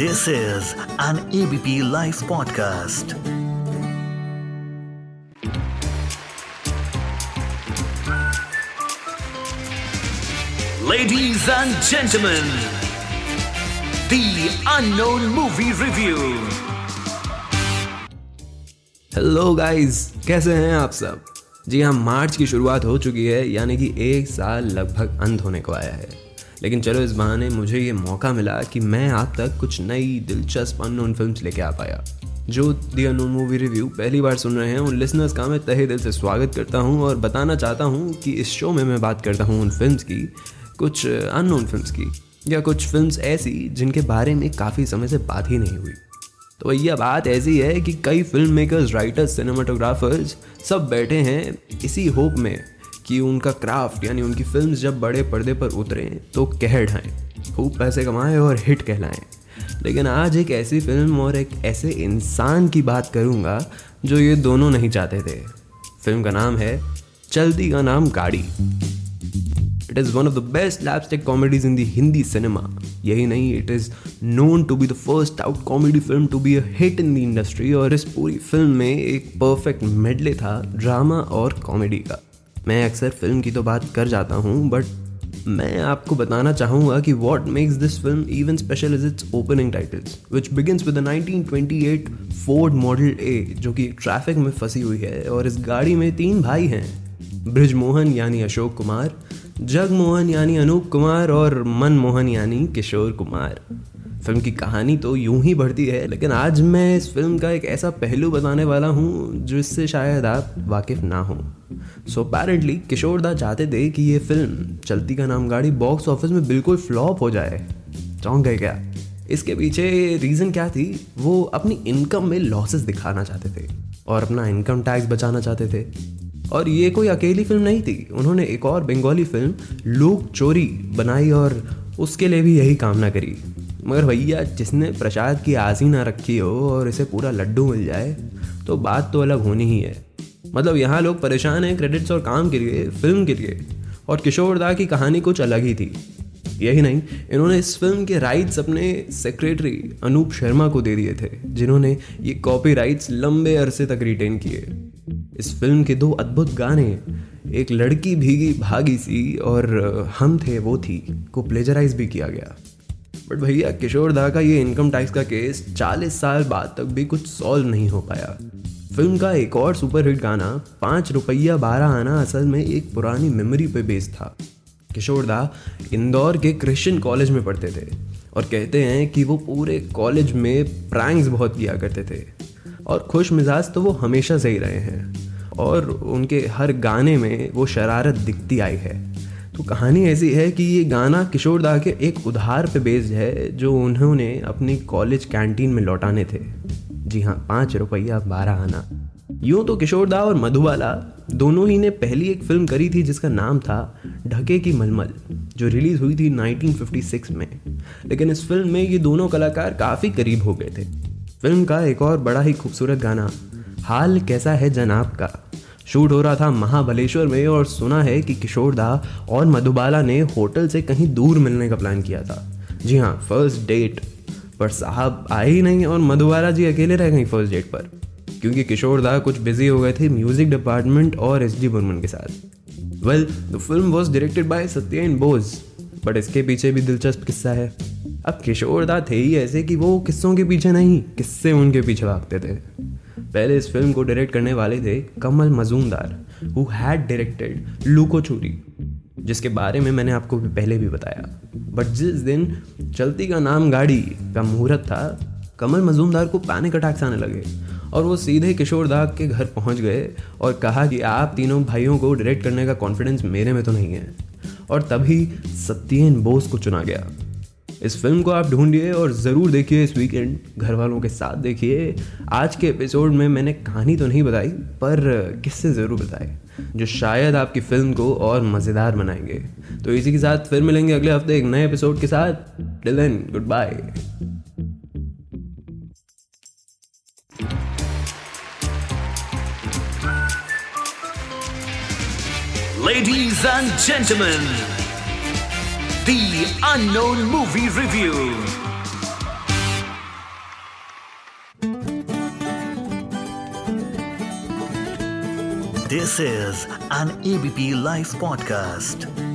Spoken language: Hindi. This is an ABP life podcast. Ladies and gentleman, the unknown movie review. Hello guys, कैसे हैं आप सब? जी हाँ, मार्च की शुरुआत हो चुकी है, यानी कि एक साल लगभग अंत होने को आया है। लेकिन चलो, इस बहाने मुझे ये मौका मिला कि मैं आप तक कुछ नई दिलचस्प अननोन फिल्म्स लेके आ पाया। जो द अननोन मूवी रिव्यू पहली बार सुन रहे हैं उन लिसनर्स का मैं तहे दिल से स्वागत करता हूँ और बताना चाहता हूँ कि इस शो में मैं बात करता हूँ उन फिल्म्स की, कुछ अननोन फिल्म्स की, या कुछ फिल्म्स ऐसी जिनके बारे में काफ़ी समय से बात ही नहीं हुई। तो यह बात ऐसी है कि कई फिल्म मेकर्स, राइटर्स, सिनेमाटोग्राफर्स सब बैठे हैं इसी होप में कि उनका क्राफ्ट यानी उनकी फिल्म्स जब बड़े पर्दे पर उतरें तो कह ढाएं, खूब पैसे कमाएं और हिट कहलाएं। लेकिन आज एक ऐसी फिल्म और एक ऐसे इंसान की बात करूंगा जो ये दोनों नहीं चाहते थे। फिल्म का नाम है चलती का नाम गाड़ी। It is one of the best slapstick comedies in the Hindi cinema. यही नहीं, it is known to be the first out comedy film to be a hit in the industry. और इस पूरी फिल्म में एक परफेक्ट मेडले था ड्रामा और कॉमेडी का। मैं अक्सर फिल्म की तो बात कर जाता हूँ, बट मैं आपको बताना चाहूँगा कि what makes this film even special is its opening titles, which begins with 1928 Ford model A, जो कि ट्रैफिक में फंसी हुई है। और इस गाड़ी में तीन भाई हैं, ब्रिजमोहन यानी अशोक कुमार, जगमोहन यानी अनूप कुमार और मनमोहन यानी किशोर कुमार। फिल्म की कहानी तो यूं ही बढ़ती है, लेकिन आज मैं इस फिल्म का एक ऐसा पहलू बताने वाला हूँ जिससे शायद आप वाकिफ ना हों। सो अपेरेंटली किशोर दा चाहते थे कि ये फिल्म चलती का नाम गाड़ी बॉक्स ऑफिस में बिल्कुल फ्लॉप हो जाए। चौंक गए क्या? इसके पीछे रीज़न क्या थी? वो अपनी इनकम में लॉसेस दिखाना चाहते थे और अपना इनकम टैक्स बचाना चाहते थे। और ये कोई अकेली फिल्म नहीं थी, उन्होंने एक और बंगाली फिल्म लूक चोरी बनाई और उसके लिए भी यही कामना करी। मगर भैया, जिसने प्रसाद की आजी ना रखी हो और इसे पूरा लड्डू मिल जाए तो बात तो अलग होनी ही है। मतलब यहाँ लोग परेशान हैं क्रेडिट्स और काम के लिए, फिल्म के लिए, और किशोर दा की कहानी कुछ अलग ही थी। यही नहीं, इन्होंने इस फिल्म के राइट्स अपने सेक्रेटरी अनूप शर्मा को दे दिए थे, जिन्होंने ये कॉपी राइट्स लंबे अरसे तक रिटेन किए। इस फिल्म के दो अद्भुत गाने, एक लड़की भीगी भागी सी और हम थे वो थी, को प्लेजराइज भी किया गया। बट भैया, किशोर दा का ये इनकम टैक्स का केस 40 साल बाद तक भी कुछ सॉल्व नहीं हो पाया। फिल्म का एक और सुपरहिट गाना 5 रुपया 12 आना असल में एक पुरानी मेमोरी पे बेस्ड था। किशोर दा इंदौर के क्रिश्चियन कॉलेज में पढ़ते थे और कहते हैं कि वो पूरे कॉलेज में प्रैंक्स बहुत किया करते थे और खुश मिजाज तो वो हमेशा से ही रहे हैं और उनके हर गाने में वो शरारत दिखती आई है। तो कहानी ऐसी है कि ये गाना किशोर दा के एक उधार पे बेस्ड है जो उन्होंने अपनी कॉलेज कैंटीन में लौटाने थे। जी हाँ, 5 रुपया 12 आना। यूँ तो किशोर दा और मधुबाला दोनों ही ने पहली एक फिल्म करी थी जिसका नाम था ढके की मलमल, जो रिलीज़ हुई थी 1956 में। लेकिन इस फिल्म में ये दोनों कलाकार काफ़ी करीब हो गए थे। फिल्म का एक और बड़ा ही खूबसूरत गाना हाल कैसा है जनाब का शूट हो रहा था महाबलेश्वर में, और सुना है कि किशोर दा और मधुबाला ने होटल से कहीं दूर मिलने का प्लान किया था। जी हाँ, फर्स्ट डेट पर साहब आए ही नहीं और मधुबाला जी अकेले रह गई फर्स्ट डेट पर, क्योंकि किशोर दा कुछ बिजी हो गए थे म्यूजिक डिपार्टमेंट और एस डी बर्मन के साथ। Well, the film was directed by Satyen Bose, but इसके पीछे भी दिलचस्प किस्सा है। अब किशोर दा थे ही ऐसे कि वो किस्सों के पीछे नहीं, किस्से उनके पीछे भागते थे। पहले इस फिल्म को डायरेक्ट करने वाले थे Kamal Majumdar, who had directed look चोरी, जिसके बारे में मैंने आपको पहले भी बताया। बट जिस दिन चलती का नाम गाड़ी का मुहूर्त था, कमल मजूमदार को पैनिक अटैक्स आने लगे और वो सीधे किशोर दा के घर पहुंच गए और कहा कि आप तीनों भाइयों को डायरेक्ट करने का कॉन्फिडेंस मेरे में तो नहीं है। और तभी सत्येन बोस को चुना गया। इस फिल्म को आप ढूंढिए और ज़रूर देखिए इस वीकेंड, घर वालों के साथ देखिए। आज के एपिसोड में मैंने कहानी तो नहीं बताई, पर किस्से ज़रूर बताए जो शायद आपकी फिल्म को और मज़ेदार बनाएंगे। तो इसी के साथ फिर मिलेंगे अगले हफ्ते एक नए एपिसोड के साथ। Till then, goodbye. Ladies and gentleman, The Unknown Movie Review. This is an ABP life podcast.